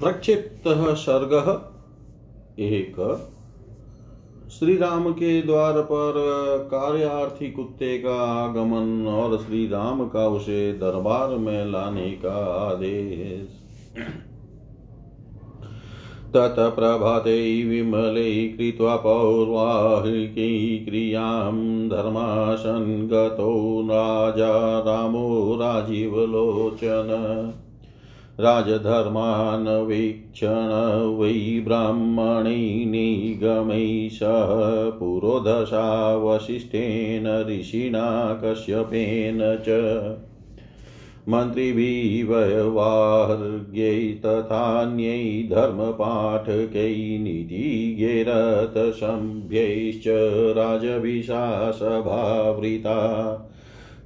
प्रक्षिप्तः सर्गः एक। श्री राम के द्वार पर कार्यार्थी कुत्ते का आगमन और श्री राम का उसे दरबार में लाने का आदेश। तत प्रभाते विमले कृत्वा पौर्वाहिकी क्रियां धर्मासन गतो राजा रामो राजीवलोचन। राजधर्मान वीक्षण वै ब्राह्मणै निगमै सह पुरोदशा वसिष्ठेन ऋषिणा कश्यपेन च मंत्रिभिः व्यवहार्यै तथान्यै धर्मपाठकै नीतिज्ञैरतसंभ्यैश्च राजभिषा सभावृता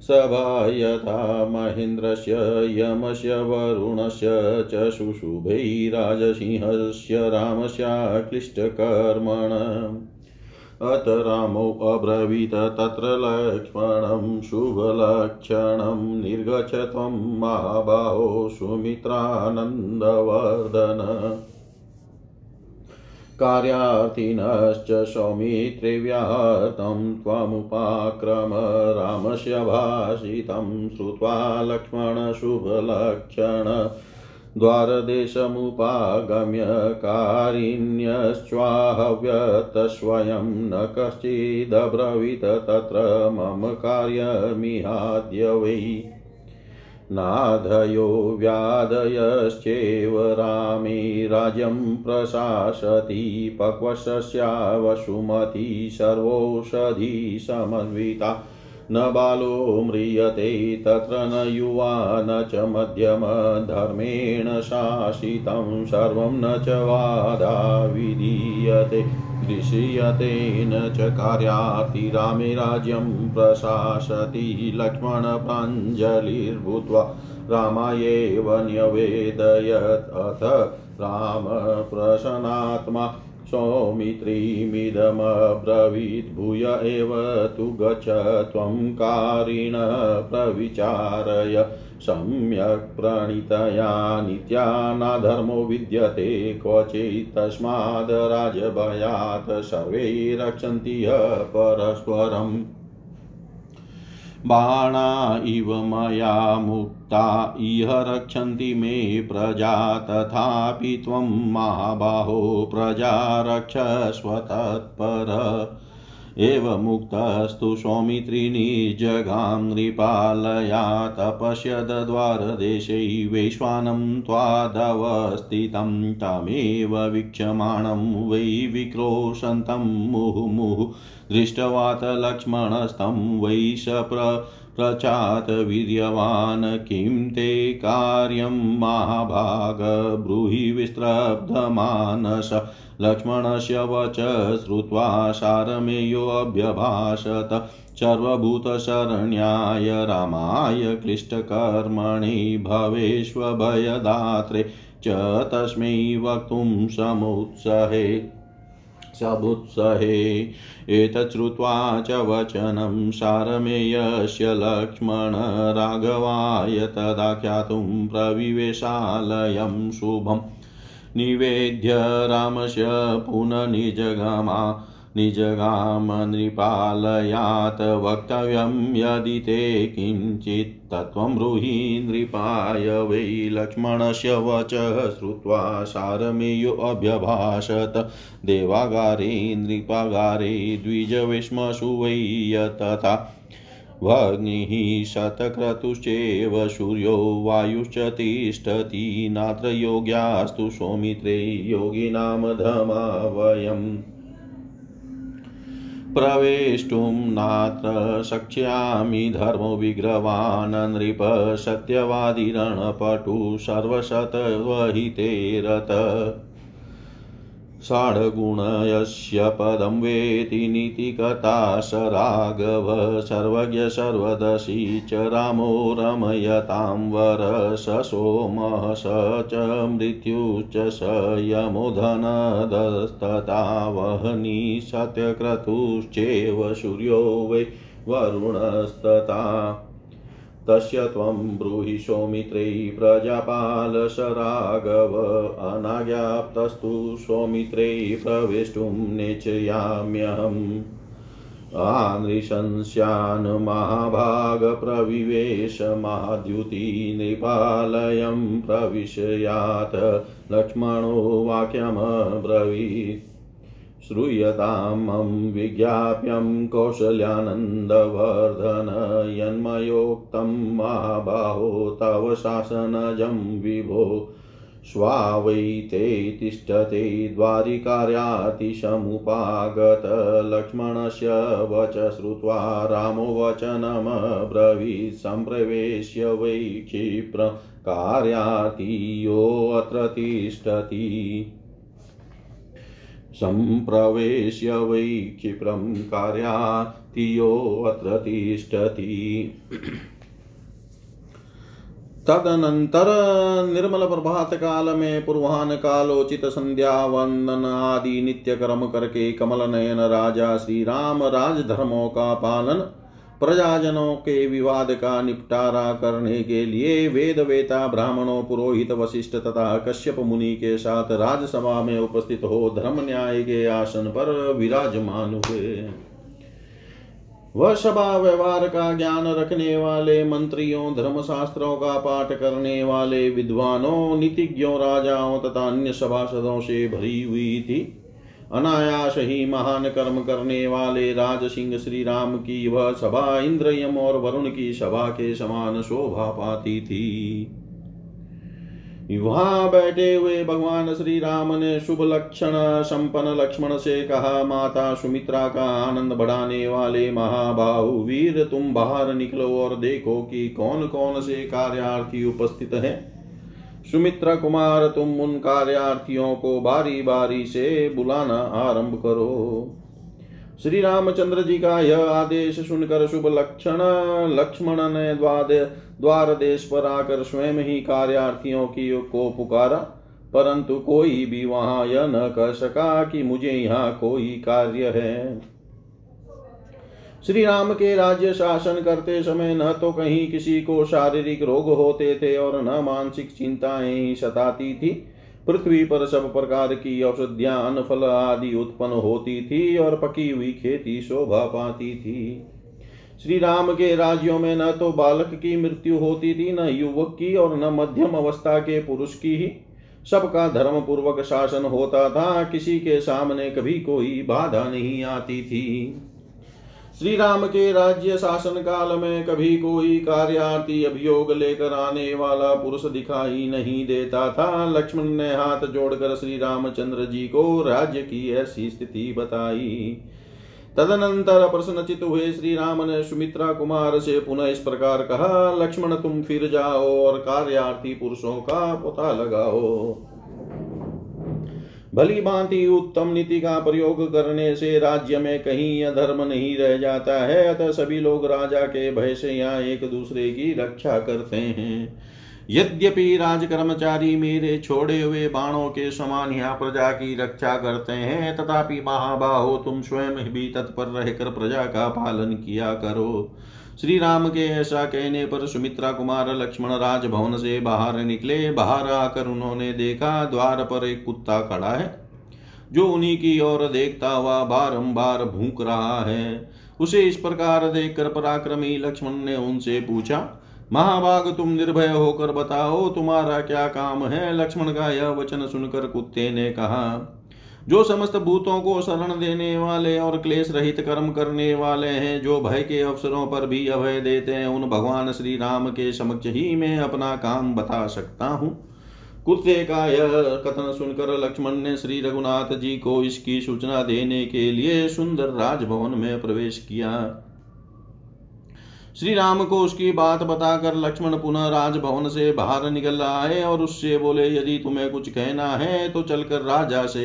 सभा यथा महेन्द्रस्य यमस्य वरुणस्य च शुशुभै राजसिंहस्य रामस्याक्लिष्टकर्मणः। अत रामो अब्रवीत तत्र लक्ष्मणं शुभलक्षणं निर्गच्छ त्वं महाबाहो सुमित्रानन्दवर्धन। कार्यार्थिनश्च सौमित्रे व्याहतं त्वमुपाक्रम। रामस्य भाषितं श्रुत्वा लक्ष्मण शुभलक्षण द्वारदेशमुपागम्य कारिण्यश्चाहव्यत स्वयं न कश्चिदब्रवीत तत्र मम कार्यमिहाद्य वै। नाधयो व्याधयश्चैव रामे राज्यं प्रशासति पक्वशस्या वसुमती सर्वौषधी समन्विता। न बालो म्रियते तत्र न युवा न च मध्यम धर्मेण शासितं सर्वं न च वादा विधीयते दृश्यते न च कार्यार्थी रामे राज्यं प्रशासति। लक्ष्मण प्राञ्जलिर्भूत्वा रामायैव न्यवेदयत् अथ राम प्रसन्नात्मा सौमित्रीमिदमब्रवीत् भूय एव तु गच्छ त्वं कारिण प्रविचारय। सम्यक् प्रणीतया नित्या न धर्मो विद्यते क्वचित् तस्माद् राजभयात् सर्वे रक्षन्ति परस्परम्। बाणा इव मया मुक्ता इह रक्षन्ति मे प्रजा तथापि त्वं महाबाहो प्रजा रक्षस्व तत्पर। एवमुक्तस्तु सौमित्रिणी जगाम नृपालया तपस्य द्वारदेशे वैश्वानं त्वादवस्थितं तमेव वीक्षमाणं वै विक्रोशन्तं मुहुमुहु दृष्टवात लक्ष्मणस्तं वै सप्रचात वीर्यवान्। किं ते कार्यं महाभाग ब्रूहि विस्त्रब्धमानस। लक्ष्मणस्य वच श्रुत्वा सारमेयोऽभ्यभाषत सर्वभूतशरण्याय रामाय क्लिष्टकर्मणे भवेष्वभयदात्रे च तस्मै वक्तुं समुत्सहे सबुत्सहे। एतच्छ्रुत्वा च वचनं सारमेयस्य लक्ष्मण राघवाय तदा ख्यातुं प्रविवेशालयं शुभम् निवेद्य रामस्य पुनः निजगाम नृपालयात्। वक्तव्यं यदि ते किञ्चित् तत्त्वं ब्रूहि नृपाय वै। लक्ष्मणस्य वचः श्रुत्वा सारमेयोऽभ्यभाषत देवागारे नृपागारे द्विजविष्मसु वै यतथा भग्निः शतक्रतुश्चैव सूर्यो वायुश्च तिष्ठति। नात्र योग्यास्तु सौमित्रे योगिनां धमा वयम् प्रवेष्टुं नात्र शक्ष्यामि। धर्मो विग्रवान् नृप सत्यवादिरणपटु सर्वशतवहिते रत। षड्गुणयस्य पदं वेति नीतिकथा स राघव। सर्वज्ञ सर्वदशी च रामो रमयतां वर। स सोमः स च मृत्युश्च स यमो धनदस्तता वह्नि सत्यक्रतुश्चैव सूर्यो वै वरुणस्तता। तस्य त्वं ब्रूहि सौमित्रै प्रजापालश राघव अनाज्ञाप्तस्तु सौमित्रै प्रवेष्टुं नेच्छयाम्यहम् आनृशंस्यान् महाभागप्रविवेश महाद्युति नृपालयं प्रविशयात् लक्ष्मणो वाक्यमब्रवीत् श्रूयतामं विज्ञाप्यं कौशल्यानन्दवर्धन यन्मयोक्तं महाबाहो तव शासनजं विभो स्वावैते तिष्ठते द्वारिकार्यातिशमुपागत लक्ष्मणस्य वच श्रुत्वा रामो वचनमब्रवीत् सम्प्रवेश्य वै क्षिप्रं कार्यातियोऽत्र तिष्ठति सम्प्रवेश्य वै क्षिप्रं कार्यातियोऽत्र तिष्ठति। तदनंतर निर्मल प्रभात काल में पूर्वाह्न कालोचित संध्या वंदन आदि नित्य कर्म करके कमल नयन राजा श्री राम राजधर्मों का पालन प्रजाजनों के विवाद का निपटारा करने के लिए वेद वेता ब्राह्मणों पुरोहित वशिष्ठ तथा कश्यप मुनि के साथ राजसभा में उपस्थित हो धर्म न्याय के आसन पर विराजमान हुए। वह सभा व्यवहार का ज्ञान रखने वाले मंत्रियों धर्मशास्त्रों का पाठ करने वाले विद्वानों नीतिज्ञों राजाओं तथा अन्य सभासदों से भरी हुई थी। अनायास ही महान कर्म करने वाले राज सिंह श्री राम की वह सभा इंद्रयम और वरुण की सभा के समान शोभा पाती थी। वहां बैठे हुए भगवान श्री राम ने शुभ लक्षण संपन्न लक्ष्मण से कहा, माता सुमित्रा का आनंद बढ़ाने वाले महाबाहु वीर तुम बाहर निकलो और देखो कि कौन कौन से कार्यार्थी उपस्थित हैं। सुमित्रा कुमार तुम उन कार्यार्थियों को बारी बारी से बुलाना आरंभ करो। श्री रामचंद्र जी का यह आदेश सुनकर शुभ लक्षण लक्ष्मण ने द्वार देश पर आकर स्वयं ही कार्यार्थियों की को पुकारा, परंतु कोई भी वहां यह न कह सका कि मुझे यहाँ कोई कार्य है। श्री राम के राज्य शासन करते समय न तो कहीं किसी को शारीरिक रोग होते थे और न मानसिक चिंताएं सताती थी। पृथ्वी पर सब प्रकार की औषधियां अन्न फल आदि उत्पन्न होती थी और पकी हुई खेती शोभा पाती थी। श्री राम के राज्यों में न तो बालक की मृत्यु होती थी, न युवक की और न मध्यम अवस्था के पुरुष की ही। सबका धर्म पूर्वक शासन होता था, किसी के सामने कभी कोई बाधा नहीं आती थी। श्री राम के राज्य शासन काल में कभी कोई कार्यार्थी अभियोग लेकर आने वाला पुरुष दिखाई नहीं देता था। लक्ष्मण ने हाथ जोड़कर श्री रामचंद्र जी को राज्य की ऐसी स्थिति बताई। तदनंतर प्रश्नचित हुए श्री राम ने सुमित्रा कुमार से पुनः इस प्रकार कहा, लक्ष्मण तुम फिर जाओ और कार्यार्थी पुरुषों का पता लगाओ। भली भांति उत्तम नीति का प्रयोग करने से राज्य में कहीं अधर्म नहीं रह जाता है, अतः सभी लोग राजा के भय से यहाँ एक दूसरे की रक्षा करते हैं। यद्यपि राज कर्मचारी मेरे छोड़े हुए बाणों के समान यहाँ प्रजा की रक्षा करते हैं, तथापि महाबाहो तुम स्वयं भी तत्पर रहकर प्रजा का पालन किया करो। श्री राम के ऐसा कहने पर सुमित्रा कुमार लक्ष्मण राजभवन से बाहर निकले। बाहर आकर उन्होंने देखा द्वार पर एक कुत्ता खड़ा है जो उन्हीं की ओर देखता हुआ बारंबार भूंक रहा है। उसे इस प्रकार देखकर पराक्रमी लक्ष्मण ने उनसे पूछा, महाभाग तुम निर्भय होकर बताओ तुम्हारा क्या काम है। लक्ष्मण का यह वचन सुनकर कुत्ते ने कहा, जो समस्त भूतों को शरण देने वाले और क्लेश रहित कर्म करने वाले हैं, जो भय के अवसरों पर भी अभय देते हैं, उन भगवान श्री राम के समक्ष ही मैं अपना काम बता सकता हूँ। कुत्ते का यह कथन सुनकर लक्ष्मण ने श्री रघुनाथ जी को इसकी सूचना देने के लिए सुंदर राजभवन में प्रवेश किया। श्री राम को उसकी बात बताकर लक्ष्मण पुनः राजभवन से बाहर निकल आए और उससे बोले, यदि तुम्हें कुछ कहना है तो चलकर राजा से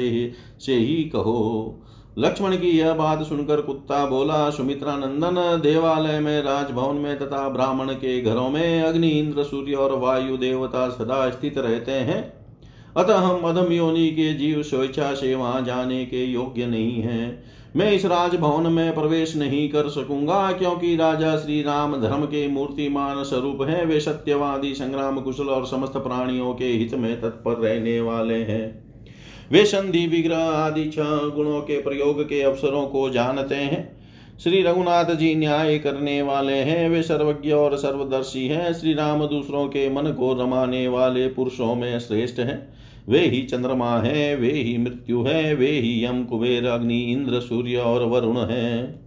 ही कहो। लक्ष्मण की यह बात सुनकर कुत्ता बोला, सुमित्रा नंदन, देवालय में राजभवन में तथा ब्राह्मण के घरों में अग्नि इंद्र सूर्य और वायु देवता सदा स्थित रहते हैं। अतः हम अधम योनि के जीव स्वेच्छा से वहां जाने के योग्य नहीं हैं। मैं इस राजभवन में प्रवेश नहीं कर सकूंगा, क्योंकि राजा श्री राम धर्म के मूर्तिमान स्वरूप हैं। वे सत्यवादी, संग्राम कुशल और समस्त प्राणियों के हित में तत्पर रहने वाले हैं। वे संधि, विग्रह आदि छह गुणों के प्रयोग के अवसरों को जानते हैं। श्री रघुनाथ जी न्याय करने वाले हैं। वे सर्वज्ञ और सर्वदर्शी हैं। श्री राम दूसरों के मन को रमाने वाले पुरुषों में श्रेष्ठ हैं। वे ही चंद्रमा हैं, वे ही मृत्यु है, वे ही यम, कुबेर, अग्नि, इंद्र, सूर्य और वरुण हैं।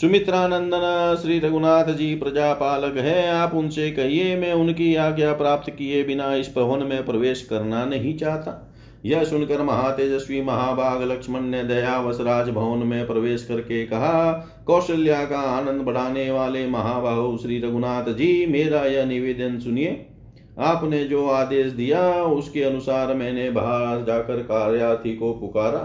सुमित्रानंदन, श्री रघुनाथ जी प्रजापालक हैं। आप उनसे कहिए, मैं उनकी आज्ञा प्राप्त किए बिना इस भवन में प्रवेश करना नहीं चाहता। यह सुनकर महातेजस्वी महाभाग लक्ष्मण ने दयावश राजभवन में प्रवेश करके कहा, कौशल्या का आनंद बढ़ाने वाले महाबाहु श्री रघुनाथ जी, मेरा यह निवेदन सुनिए। आपने जो आदेश दिया उसके अनुसार मैंने बाहर जाकर कार्यार्थी को पुकारा।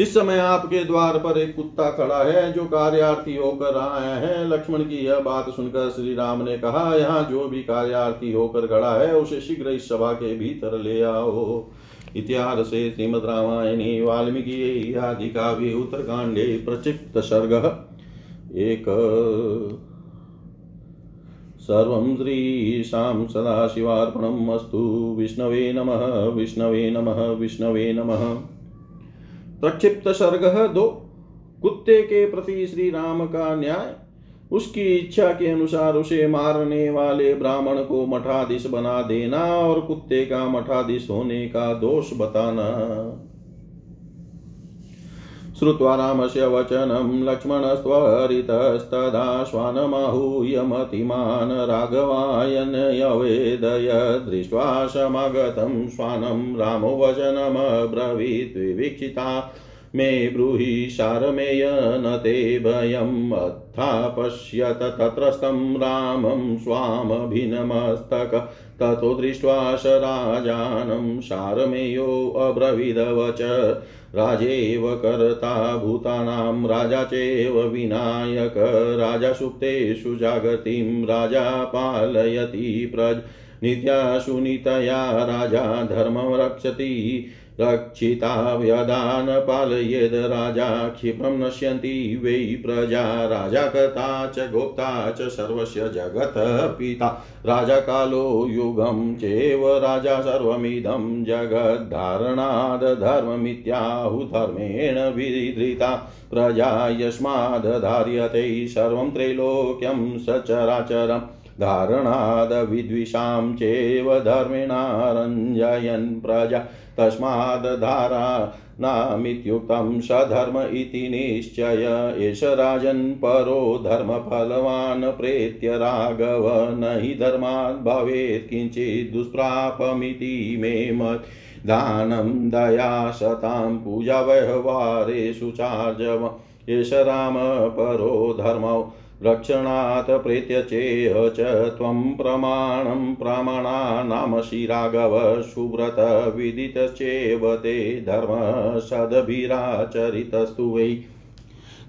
इस समय आपके द्वार पर एक कुत्ता खड़ा है जो कार्यार्थी होकर आया है। लक्ष्मण की यह बात सुनकर श्री राम ने कहा, यहाँ जो भी कार्यार्थी होकर खड़ा है उसे शीघ्र इस सभा के भीतर ले आओ। इतिहास से श्रीमद् रामायणे वाल्मीकि आदि काव्ये उत्तरकांडे प्रचित सर्ग 1। सर्वं श्रीशां सदाशिवार्पणमस्तु। विष्णवे नमः, विष्णवे नमः, विष्णवे नमः। प्रक्षिप्त सर्ग 2। कुत्ते के प्रति श्री राम का न्याय। उसकी इच्छा के अनुसार उसे मारने वाले ब्राह्मण को मठाधीश बना देना और कुत्ते का मठाधीश होने का दोष बताना। श्रुत्वा रामस्य वचनं लक्ष्मणस्त्वरितस्तदा श्वानमाहूय मतिमान् राघवायनयवेदय। दृष्ट्वा समागतं श्वानं रामो वचनमब्रवीत्। विवीक्षिता मे ब्रूहि सारमेय न ते भयम्। अत्थापश्यत तत्रस्थं रामं स्वामभिनमस्तक। ततो दृष्ट्वा स राजानं सारमेयो अब्रवीदवच। राजेव कर्ता भूतानां राजा चेव विनायक। राजा सुप्तेषु जागृतिं राजा पालयति प्रज। नित्याशु नीतया राजा धर्मं रक्षति। रक्षिता व्यदान पालयेद राजा। क्षिप्रं नश्यन्ति वै प्रजा। राजा कर्ता च गोप्ता च सर्वस्य जगत पिता। राजा कालो युगं चैव राजा सर्वमिदं जगद्धारणाद्। धर्ममित्याहुधर्मेण विधृता प्रजा। यस्माद् धार्यते सर्वं त्रैलोक्यं सचराचरम्। धारणाद विद्विषां चैव धर्मेणारञ्जयन् प्रजा। तस्माद् धारणामित्युक्तं सधर्म इति निश्चय। एष राजन् परो धर्मफलवान्। प्रेत्य राघव नहि धर्माद् भवेत् किञ्चित् दुष्प्रापमिति मे मत्। दानं दया सतां पूजा व्यवहारेषु चार्जव। एष राम परो धर्मौ रक्षणात्। प्रेत्यचेह त्वं प्रमाणं प्रमाणानामसि राघव। सुव्रत विदितश्चेव ते धर्मः सद्भिराचरितस्तु वै।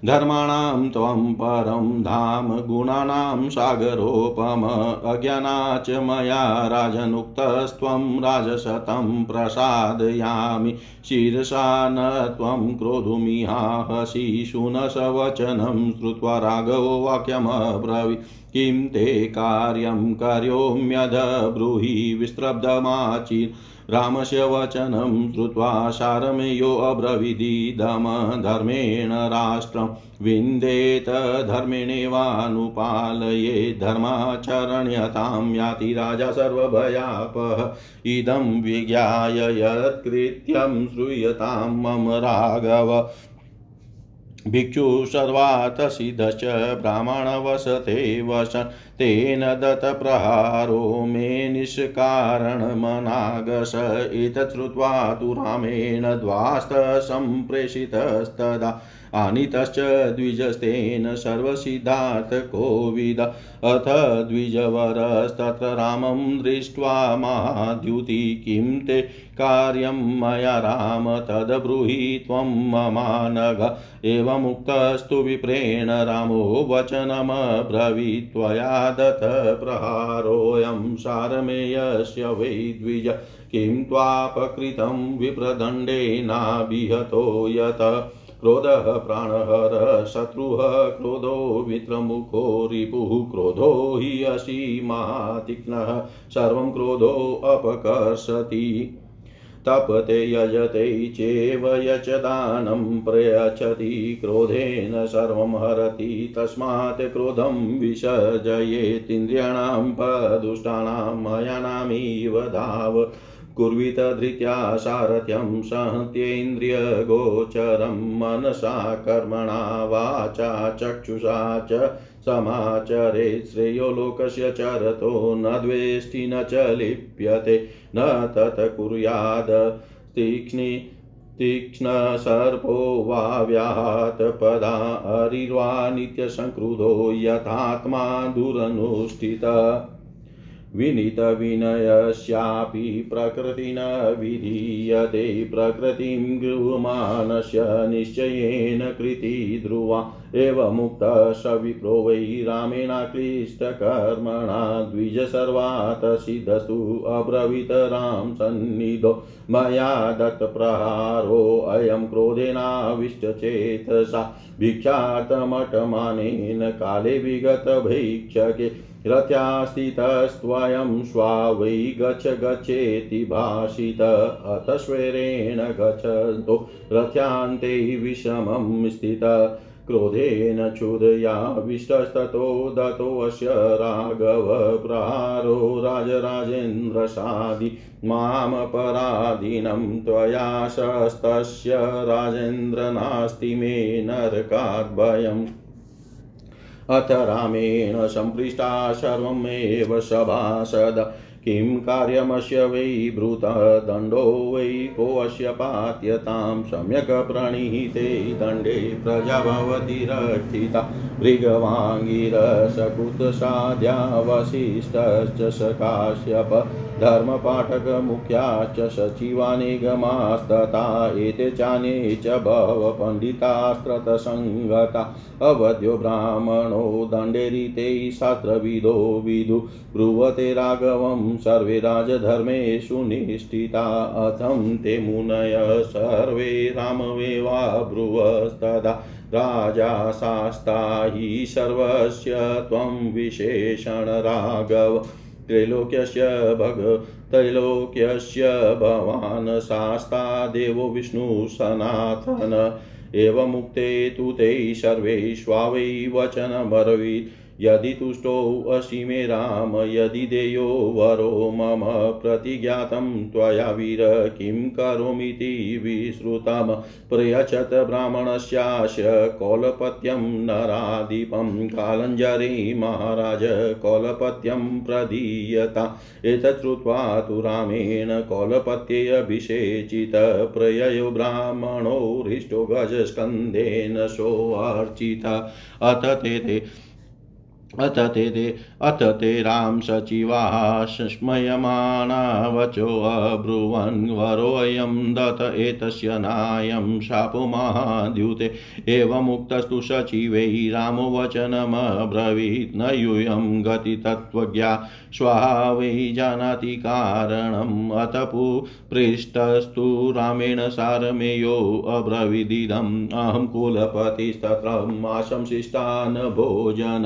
धर्माणां त्वं परं धाम गुणानां सागरोपम। अज्ञानाच्च मया राजनुक्तस्त्वं राजशतं प्रसादयामि। शीर्षा न त्वं क्रोधुमिहासि। शूनसवचनं श्रुत्वा राघवो वाक्यमब्रवीत्। किं ते कार्यं करोम्यद ब्रूहि विस्त्रब्धमाचि। रामस्य वचनं श्रुत्वा सारमेयो अब्रवीदिदं धर्मेण राष्ट्रं विन्देत। धर्मेणेवानुपालये धर्माचरण्यतां याति राजा सर्वभयापहः। इदं विज्ञाय यत्कृत्यं श्रूयतां मम राघव। भिक्षु सर्वातसिदश ब्राह्मणवसते वसन्। तेन दत्त प्रहारो मे निष्कारणमनागस। एतत् श्रुत्वा तु रामेण द्वास्तसम्प्रेषितस्तदा। आनीतश्च द्विजस्तेन सर्वसिद्धार्थ कोविद। अथ द्विजवरस्तत्र रामं दृष्ट्वा महाद्युति। किं ते कार्यं मया राम तद ब्रूहि त्वं ममानघ। एवमुक्तस्तु विप्रेण रामो वचनमब्रवीत् त्वया स्यादथ प्रहारोऽयं सारमेयस्य वै द्विज किं त्वापकृतं विप्रदण्डेनाभिहतो यत क्रोधः प्राणहरः शत्रुः क्रोधो वित्रमुखो रिपुः क्रोधो हि असीमातिक्नः सर्वं क्रोधो अपकर्षति तपते यजते चैव यचदानं प्रयच्छति क्रोधेन सर्वं हरति तस्मात् क्रोधं विसर्जयेत् इन्द्रियाणां पदुष्टानां मायानामिव धाव कुर्वीत धृत्या सारथ्यं सहत्येन्द्रियगोचरं मनसा कर्मणा वाचा चक्षुषा च समाचरेत् श्रेयो लोकस्य चरतो न द्वेष्टि न च लिप्यते न तत् कुर्याद तीक्ष्ण सर्पो वा व्याहत पदा हरिर्वा नित्यसंक्रुधो यथात्मा दुरनुष्ठिता विनीत विनयस्यापि प्रकृतिन विधीयते प्रकृतिं गृह्यमानस्य निश्चयेन कृति ध्रुवा एवमुक्तः स विप्रो वै रामेणाकृष्टकर्मणा द्विज सर्वात् सिद्धस्तु अब्रवीत राम सन्निधो मया दत्तप्रहारोऽयं क्रोधेनाविष्टचेतसा भिक्षाटमटमानेन काले विगतभैक्षके रथ्यास्थितस्त्वयं स्वावै गच्छ गच्छेति भाषित अथ श्वेरेण गच्छन्तो रथ्यान्ते विषमं स्थित क्रोधेन क्षुदयाविष्टस्ततो दतोऽस्य राघव प्रहारो राजराजेन्द्रसादि मां पराधीनं त्वया शस्तस्य राजेन्द्र नास्ति मे नरकाद्भयम् अथ रामेण संपृष्टा सर्वमेव सभासद किं कार्यमस्य वै भृतः दण्डो वै कोऽस्य पात्यतां सम्यक् प्रणीते दण्डे प्रजा भवति रक्षिता भृगवाङ्गिरसकुतसाध्यावशिष्टश्च सकाश्यप धर्मपाठकमुख्याश्च सचिवानिगमास्तथा एते चान्ये च भवपण्डितास्त्रतसङ्गता अवध्यो ब्राह्मणो दण्डेरिते शास्त्रविदो विदु ब्रुवते राघवं सर्वे राजधर्मेषु निष्ठिता अथं ते मुनय सर्वे राममेवा ब्रुवस्तदा राजा सास्ता हि सर्वस्य त्वं विशेषण राघव त्रैलोक्यस्य भवान् सास्ता देवो विष्णु सनातन एवमुक्ते तु ते सर्वे श्वावै वचनं ब्रवीत् यदि तुष्टो असि मे राम यदि देयो वरो मम प्रतिज्ञातं त्वया वीर किं करोमीति विश्रुतम् प्रयच्छत ब्राह्मणस्यास्य कौलपत्यं नराधिपं कालञ्जरे महाराज कौलपत्यं प्रदीयता एतत् श्रुत्वा तु रामेण कौलपत्ये अभिषेचित प्रययो ब्राह्मणो हृष्टो गजस्कन्देन सोऽर्चित अथ ते राम सचिवाः स्मयमाना वचो अब्रुवन् वरोऽयं दत एतस्य नायं शापमहाद्युते एवमुक्तस्तु सचिवै रामो वचनमब्रवीत् न यूयं गतितत्त्वज्ञा स्वाहा वै जानाति कारणम् अतपु पृष्टस्तु रामेण सारमेयो अब्रवीदिदम् अहं कुलपतिस्तत्र माशंसिष्टान् भोजन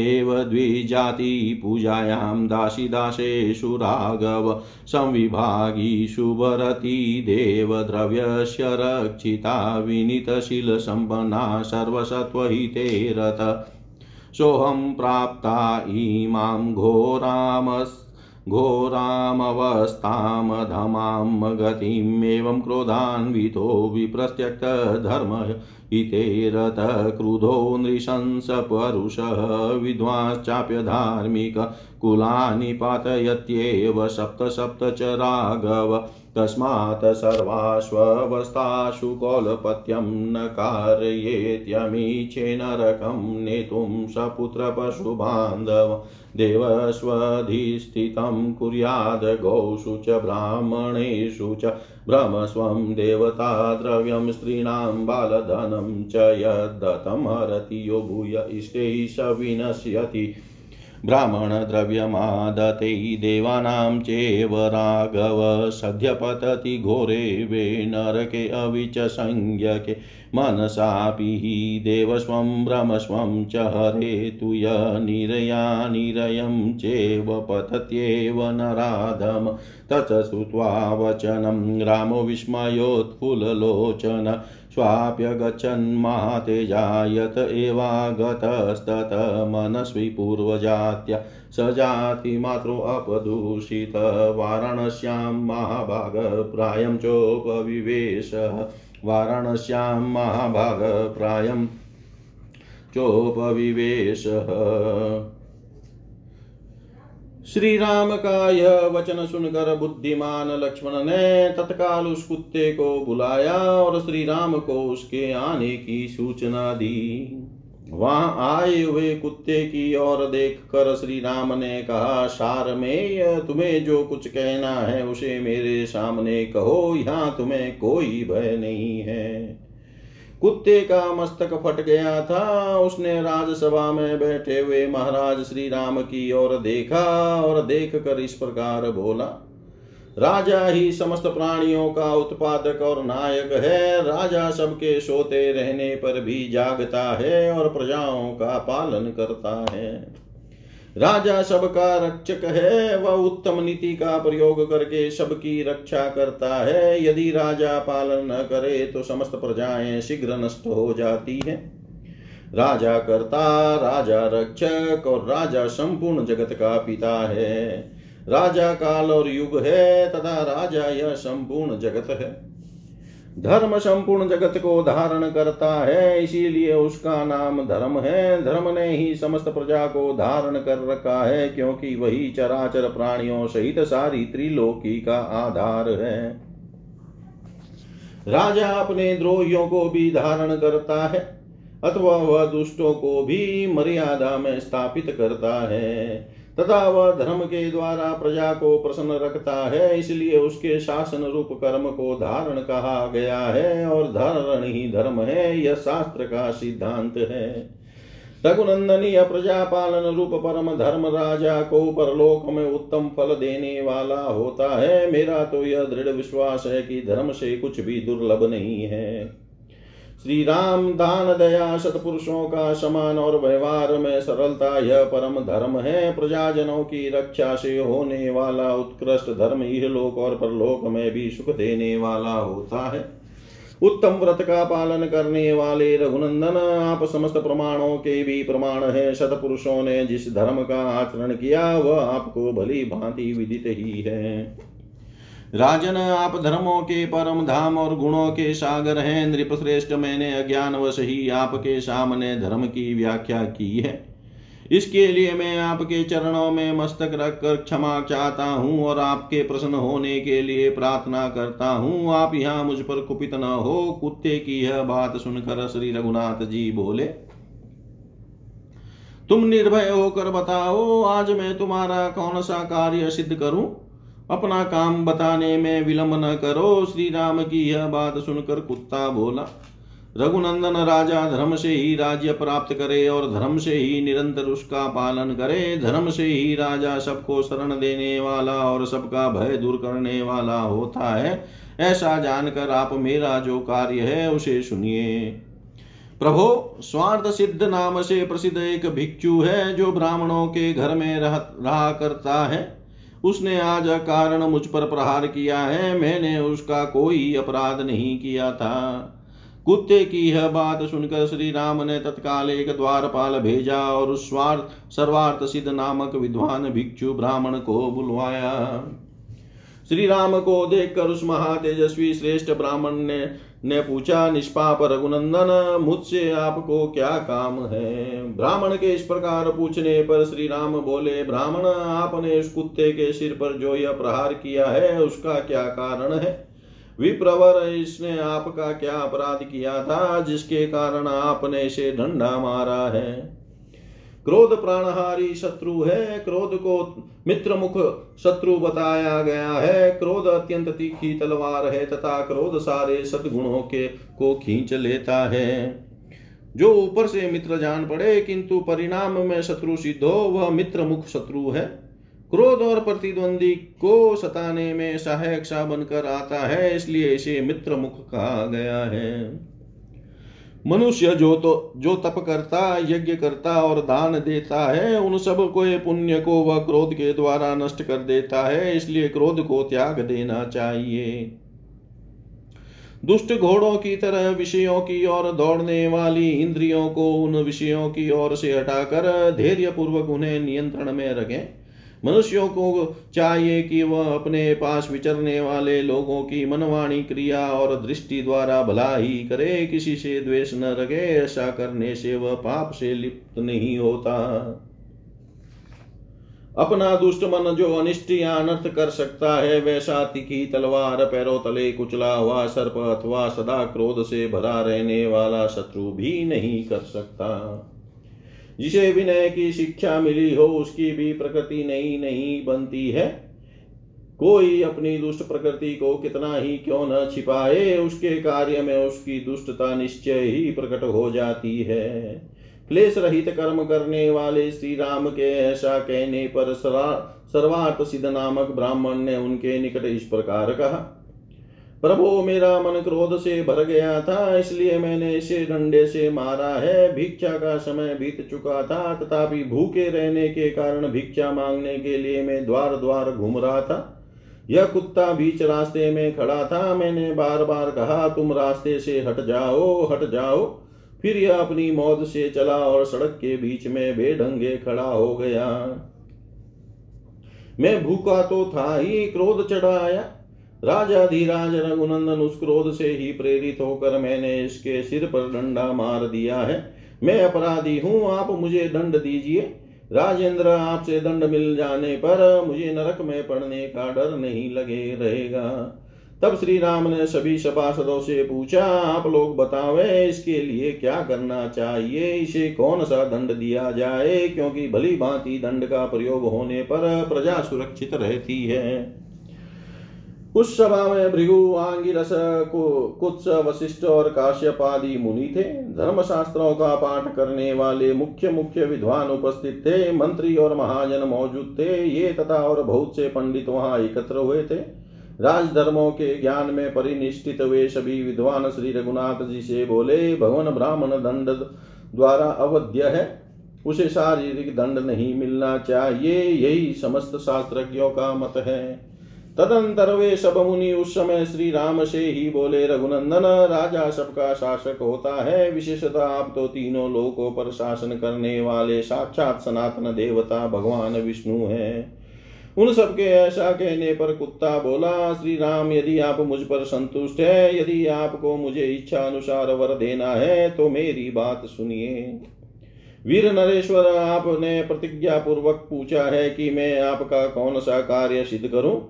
देवद्विजाति पूजायां दासी दासेषु राघव संविभागी शुभरती देवद्रव्यस्य रक्षिता विनीतशीलसम्पन्ना सर्वसत्त्वहिते रत सोऽहं प्राप्ता इमां घोरामवस्थां धमां गतिम् एवं क्रोधान्वितो विप्रत्यक्त धर्म इते रत क्रुधो नृशंस परुषः विद्वांश्चाप्य धार्मिक कुलानि पातयत्येव सप्त च राघव तस्मात् सर्वाश्वस्थासु कौलपत्यं न कारयेत्यमीचे नरकं नेतुं सपुत्र पशुबान्धव देवस्वधिष्ठितं कुर्याद गौषु च ब्राह्मणेषु च भ्रमस्वं देवता द्रव्यं स्त्रीणां बालधनं च यद्दतं हरति यो भूय इष्टैः स विनश्यति ब्राह्मण द्रव्यमादते देवानां चैव राघव सद्यपतति घोरे वे नरके अविच संज्ञके मनसापि हि देवस्वं ब्रह्मस्वं च हरेतु य निरया निरयं चैव पतत्येव नराधम। तच श्रुत्वा वचनं रामो विस्मयोत्फुल्ललोचन स्वाप्यगछन् महातेजायत एवागतस्तत मनस्वी पूर्वजात्या सजाति मातृ अपदूषित वाराणस्यां महाभाग प्रायं चोपविवेश वाराणस्यां महाभाग प्रायं चोपविवेश। श्री राम का यह वचन सुनकर बुद्धिमान लक्ष्मण ने तत्काल उस कुत्ते को बुलाया और श्री राम को उसके आने की सूचना दी। वहां आए हुए कुत्ते की ओर देखकर श्री राम ने कहा, सारमेय, तुम्हें जो कुछ कहना है उसे मेरे सामने कहो, यहाँ तुम्हें कोई भय नहीं है। कुत्ते का मस्तक फट गया था। उसने राजसभा में बैठे हुए महाराज श्री राम की ओर देखा और देखकर इस प्रकार बोला, राजा ही समस्त प्राणियों का उत्पादक और नायक है। राजा सबके सोते रहने पर भी जागता है और प्रजाओं का पालन करता है। राजा सबका रक्षक है। वह उत्तम नीति का प्रयोग करके सबकी रक्षा करता है। यदि राजा पालन न करे तो समस्त प्रजाएं शीघ्र नष्ट हो जाती हैं। राजा कर्ता, राजा रक्षक और राजा संपूर्ण जगत का पिता है। राजा काल और युग है तथा राजा यह संपूर्ण जगत है। धर्म संपूर्ण जगत को धारण करता है, इसीलिए उसका नाम धर्म है। धर्म ने ही समस्त प्रजा को धारण कर रखा है, क्योंकि वही चराचर प्राणियों सहित सारी त्रिलोकी का आधार है। राजा अपने द्रोहियों को भी धारण करता है अथवा वह दुष्टों को भी मर्यादा में स्थापित करता है तथा वह धर्म के द्वारा प्रजा को प्रसन्न रखता है, इसलिए उसके शासन रूप कर्म को धारण कहा गया है और धारण ही धर्म है। यह शास्त्र का सिद्धांत है। रघुनंदनीय प्रजा पालन रूप परम धर्म राजा को परलोक में उत्तम फल देने वाला होता है। मेरा तो यह दृढ़ विश्वास है कि धर्म से कुछ भी दुर्लभ नहीं है। श्री राम दान दया सत्पुरुषों का समान और व्यवहार में सरलता यह परम धर्म है। प्रजाजनों की रक्षा से होने वाला उत्कृष्ट धर्म इहलोक और परलोक में भी सुख देने वाला होता है। उत्तम व्रत का पालन करने वाले रघुनंदन, आप समस्त प्रमाणों के भी प्रमाण हैं। सत्पुरुषों ने जिस धर्म का आचरण किया वह आपको भली भांति विदित ही है। राजन, आप धर्मों के परम धाम और गुणों के सागर हैं। नृपश्रेष्ठ, मैंने अज्ञानवश ही आपके सामने धर्म की व्याख्या की है। इसके लिए मैं आपके चरणों में मस्तक रखकर क्षमा चाहता हूँ और आपके प्रसन्न होने के लिए प्रार्थना करता हूँ। आप यहाँ मुझ पर कुपित न हो। कुत्ते की यह बात सुनकर श्री रघुनाथ जी बोले, तुम निर्भय होकर बताओ, आज मैं तुम्हारा कौन सा कार्य सिद्ध करूँ? अपना काम बताने में विलंब न करो। श्री राम की यह बात सुनकर कुत्ता बोला, रघुनंदन, राजा धर्म से ही राज्य प्राप्त करे और धर्म से ही निरंतर उसका पालन करे। धर्म से ही राजा सबको शरण देने वाला और सबका भय दूर करने वाला होता है। ऐसा जानकर आप मेरा जो कार्य है उसे सुनिए। प्रभो, स्वार्थ सिद्ध नाम से प्रसिद्ध एक भिक्षु है जो ब्राह्मणों के घर में रहा करता है। उसने आज कारण मुझ पर प्रहार किया है। मैंने उसका कोई अपराध नहीं किया था। कुत्ते की यह बात सुनकर श्री राम ने तत्काल एक द्वारपाल भेजा और उस सर्वार्थ सिद्ध नामक विद्वान भिक्षु ब्राह्मण को बुलवाया। श्री राम को देखकर उस महातेजस्वी श्रेष्ठ ब्राह्मण ने पूछा, निष्पाप रघुनंदन, मुझसे आपको क्या काम है? ब्राह्मण के इस प्रकार पूछने पर श्री राम बोले, ब्राह्मण, आपने उस कुत्ते के सिर पर जो यह प्रहार किया है उसका क्या कारण है? विप्रवर, इसने आपका क्या अपराध किया था जिसके कारण आपने इसे डंडा मारा है? क्रोध प्राणहारी शत्रु है। क्रोध को मित्रमुख शत्रु बताया गया है। क्रोध अत्यंत तीखी तलवार है तथा क्रोध सारे सद्गुणों के को खींच लेता है। जो ऊपर से मित्र जान पड़े किंतु परिणाम में शत्रु सिद्ध हो वह मित्र मुख शत्रु है। क्रोध और प्रतिद्वंदी को सताने में सहायक सा बनकर आता है, इसलिए इसे मित्र मुख कहा गया है। मनुष्य जो तप करता, यज्ञ करता और दान देता है, उन सब को पुण्य को वह क्रोध के द्वारा नष्ट कर देता है, इसलिए क्रोध को त्याग देना चाहिए। दुष्ट घोड़ों की तरह विषयों की ओर दौड़ने वाली इंद्रियों को उन विषयों की ओर से हटाकर धैर्य पूर्वक उन्हें नियंत्रण में रखें। मनुष्यों को चाहिए कि वह अपने पास विचरने वाले लोगों की मनवाणी, क्रिया और दृष्टि द्वारा भलाई करे, किसी से द्वेष न रखे। ऐसा करने से वह पाप से लिप्त नहीं होता। अपना दुष्ट मन जो अनिष्ट या अनर्थ कर सकता है, वैसा तीखी तलवार, पैरों तले कुचला हुआ सर्प अथवा सदा क्रोध से भरा रहने वाला शत्रु भी नहीं कर सकता। जिसे विनय की शिक्षा मिली हो, उसकी भी प्रकृति नई नहीं बनती है। कोई अपनी दुष्ट प्रकृति को कितना ही क्यों न छिपाए, उसके कार्य में उसकी दुष्टता निश्चय ही प्रकट हो जाती है। क्लेश रहित कर्म करने वाले श्री राम के ऐसा कहने पर सर्वार्थ सिद्ध नामक ब्राह्मण ने उनके निकट इस प्रकार कहा, प्रभो, मेरा मन क्रोध से भर गया था, इसलिए मैंने इसे डंडे से मारा है। भिक्षा का समय बीत चुका था, तथापि भूखे रहने के कारण भिक्षा मांगने के लिए मैं द्वार द्वार घूम रहा था। यह कुत्ता बीच रास्ते में खड़ा था। मैंने बार बार कहा, तुम रास्ते से हट जाओ, हट जाओ। फिर यह अपनी मौज से चला और सड़क के बीच में बेढंगे खड़ा हो गया। मैं भूखा तो था ही, क्रोध चढ़ा आया। राजाधिराज रघुनंदन, उस क्रोध से ही प्रेरित होकर मैंने इसके सिर पर डंडा मार दिया है। मैं अपराधी हूँ, आप मुझे दंड दीजिए। राजेंद्र, आपसे दंड मिल जाने पर मुझे नरक में पड़ने का डर नहीं लगे रहेगा। तब श्री राम ने सभी सभासदों से पूछा, आप लोग बतावे इसके लिए क्या करना चाहिए, इसे कौन सा दंड दिया जाए, क्योंकि भली भांति दंड का प्रयोग होने पर प्रजा सुरक्षित रहती है। उस सभा में भृगु, आंगिरस, कुत्स, वशिष्ठ और काश्यप आदि मुनि थे। धर्मशास्त्रों का पाठ करने वाले मुख्य मुख्य विद्वान उपस्थित थे। मंत्री और महाजन मौजूद थे। ये तथा और बहुत से पंडित वहां एकत्र हुए थे। राजधर्मों के ज्ञान में परिनिष्ठित वे सभी विद्वान श्री रघुनाथ जी से बोले, भगवान ब्राह्मण दंड द्वारा अवध्य है, उसे शारीरिक दंड नहीं मिलना चाहिए। यही समस्त शास्त्रज्ञों का मत है। तदंतर वे सब मुनि उस समय श्री राम से ही बोले, रघुनंदन, राजा सबका शासक होता है, विशेषतः आप तो तीनों लोकों पर शासन करने वाले साक्षात सनातन देवता भगवान विष्णु हैं। उन सबके ऐसा कहने पर कुत्ता बोला, श्री राम, यदि आप मुझ पर संतुष्ट है, यदि आपको मुझे इच्छा अनुसार वर देना है, तो मेरी बात सुनिए। वीर नरेश्वर, आपने प्रतिज्ञा पूर्वक पूछा है कि मैं आपका कौन सा कार्य सिद्ध करूं।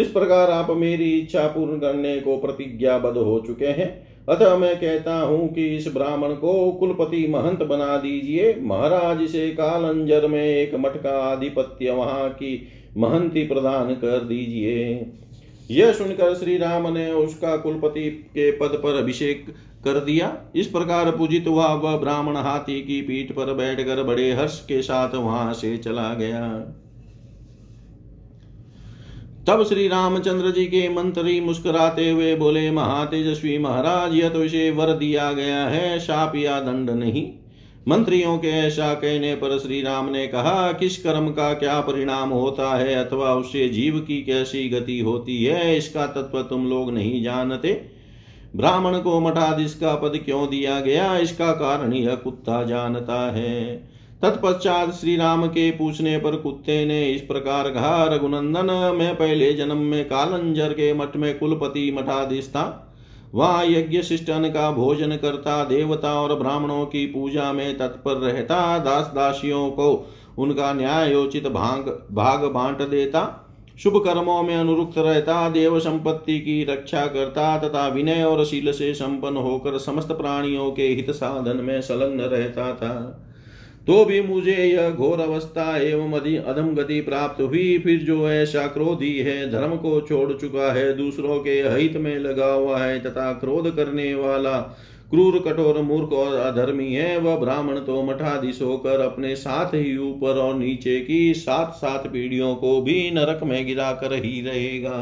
इस प्रकार आप मेरी इच्छा पूर्ण करने को प्रतिज्ञाबद्ध हो चुके हैं। अतः मैं कहता हूँ कि इस ब्राह्मण को कुलपति महंत बना दीजिए। महाराज, इसे कालंजर में एक मठ का आधिपत्य, वहाँ की महंती प्रदान कर दीजिए। यह सुनकर श्री राम ने उसका कुलपति के पद पर अभिषेक कर दिया। इस प्रकार पूजित हुआ वह ब्राह्मण हाथी की पीठ पर बैठकर बड़े हर्ष के साथ वहाँ से चला गया। तब श्री रामचंद्र जी के मंत्री मुस्कुराते हुए बोले, महातेजस्वी महाराज, यह तो इसे वर दिया गया है, शाप या दंड नहीं। मंत्रियों के ऐसा कहने पर श्री राम ने कहा, किस कर्म का क्या परिणाम होता है अथवा उससे जीव की कैसी गति होती है, इसका तत्व तुम लोग नहीं जानते। ब्राह्मण को मठाधीश का पद क्यों दिया गया, इसका कारण यह कुत्ता जानता है। तत्पश्चात श्री राम के पूछने पर कुत्ते ने इस प्रकार कहा, रघुनंदन, मैं पहले जन्म में कालंजर के मठ में कुलपति मठाधीश था। वहाँ यज्ञ शिष्टन का भोजन करता, देवता और ब्राह्मणों की पूजा में तत्पर रहता, दास दासियों को उनका न्यायोचित भाग बांट देता, शुभ कर्मों में अनुरुक्त रहता, देव संपत्ति की रक्षा करता तथा विनय और शील से संपन्न होकर समस्त प्राणियों के हित साधन में संलग्न रहता था। तो भी मुझे यह घोर अवस्था एवं अधमगति प्राप्त हुई। फिर जो ऐसा क्रोधी है, धर्म को छोड़ चुका है, दूसरों के हित में लगा हुआ है तथा क्रोध करने वाला क्रूर, कठोर, मूर्ख और अधर्मी है, वह ब्राह्मण तो मठाधीश होकर अपने साथ ही ऊपर और नीचे की सात सात पीढ़ियों को भी नरक में गिरा कर ही रहेगा।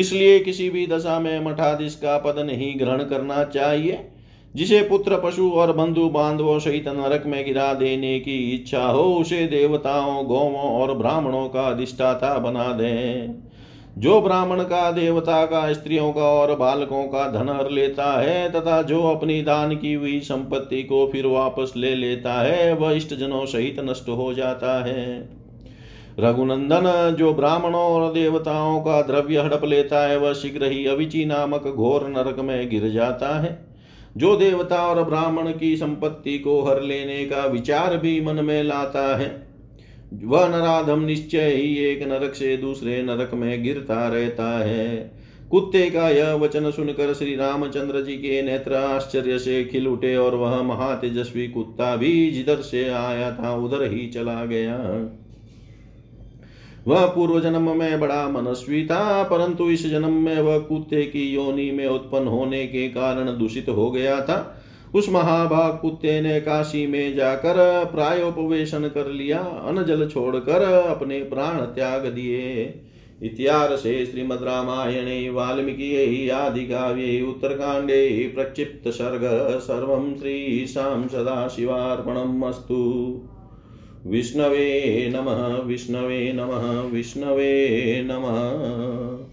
इसलिए किसी भी दशा में मठाधीश का पद नहीं ग्रहण करना चाहिए। जिसे पुत्र, पशु और बंधु बांधवों सहित नरक में गिरा देने की इच्छा हो, उसे देवताओं, गौवों और ब्राह्मणों का अधिष्ठाता बना दें। जो ब्राह्मण का, देवता का, स्त्रियों का और बालकों का धन हर लेता है तथा जो अपनी दान की हुई संपत्ति को फिर वापस ले लेता है, वह इष्टजनों सहित नष्ट हो जाता है। रघुनंदन, जो ब्राह्मणों और देवताओं का द्रव्य हड़प लेता है, वह शीघ्र ही अविची नामक घोर नरक में गिर जाता है। जो देवता और ब्राह्मण की संपत्ति को हर लेने का विचार भी मन में लाता है, वह नराधम निश्चय ही एक नरक से दूसरे नरक में गिरता रहता है। कुत्ते का यह वचन सुनकर श्री रामचंद्र जी के नेत्र आश्चर्य से खिल उठे और वह महातेजस्वी कुत्ता भी जिधर से आया था उधर ही चला गया। वह पूर्व जन्म में बड़ा मनस्वी था, परंतु इस जन्म में वह कुत्ते की योनि में उत्पन्न होने के कारण दूषित हो गया था। उस महाभाग कुत्ते ने काशी में जाकर प्रायोपवेशन कर लिया, अन्न जल छोड़कर अपने प्राण त्याग दिए। इतिहासे श्रीमद् रामायणे वाल्मीकि आदि काव्ये उत्तरकांडे प्रक्षिप्त सर्ग सर्वं श्रीशां सदाशिवार्पणमस्तु। विष्णवे नमः, विष्णवे नमः, विष्णवे नमः।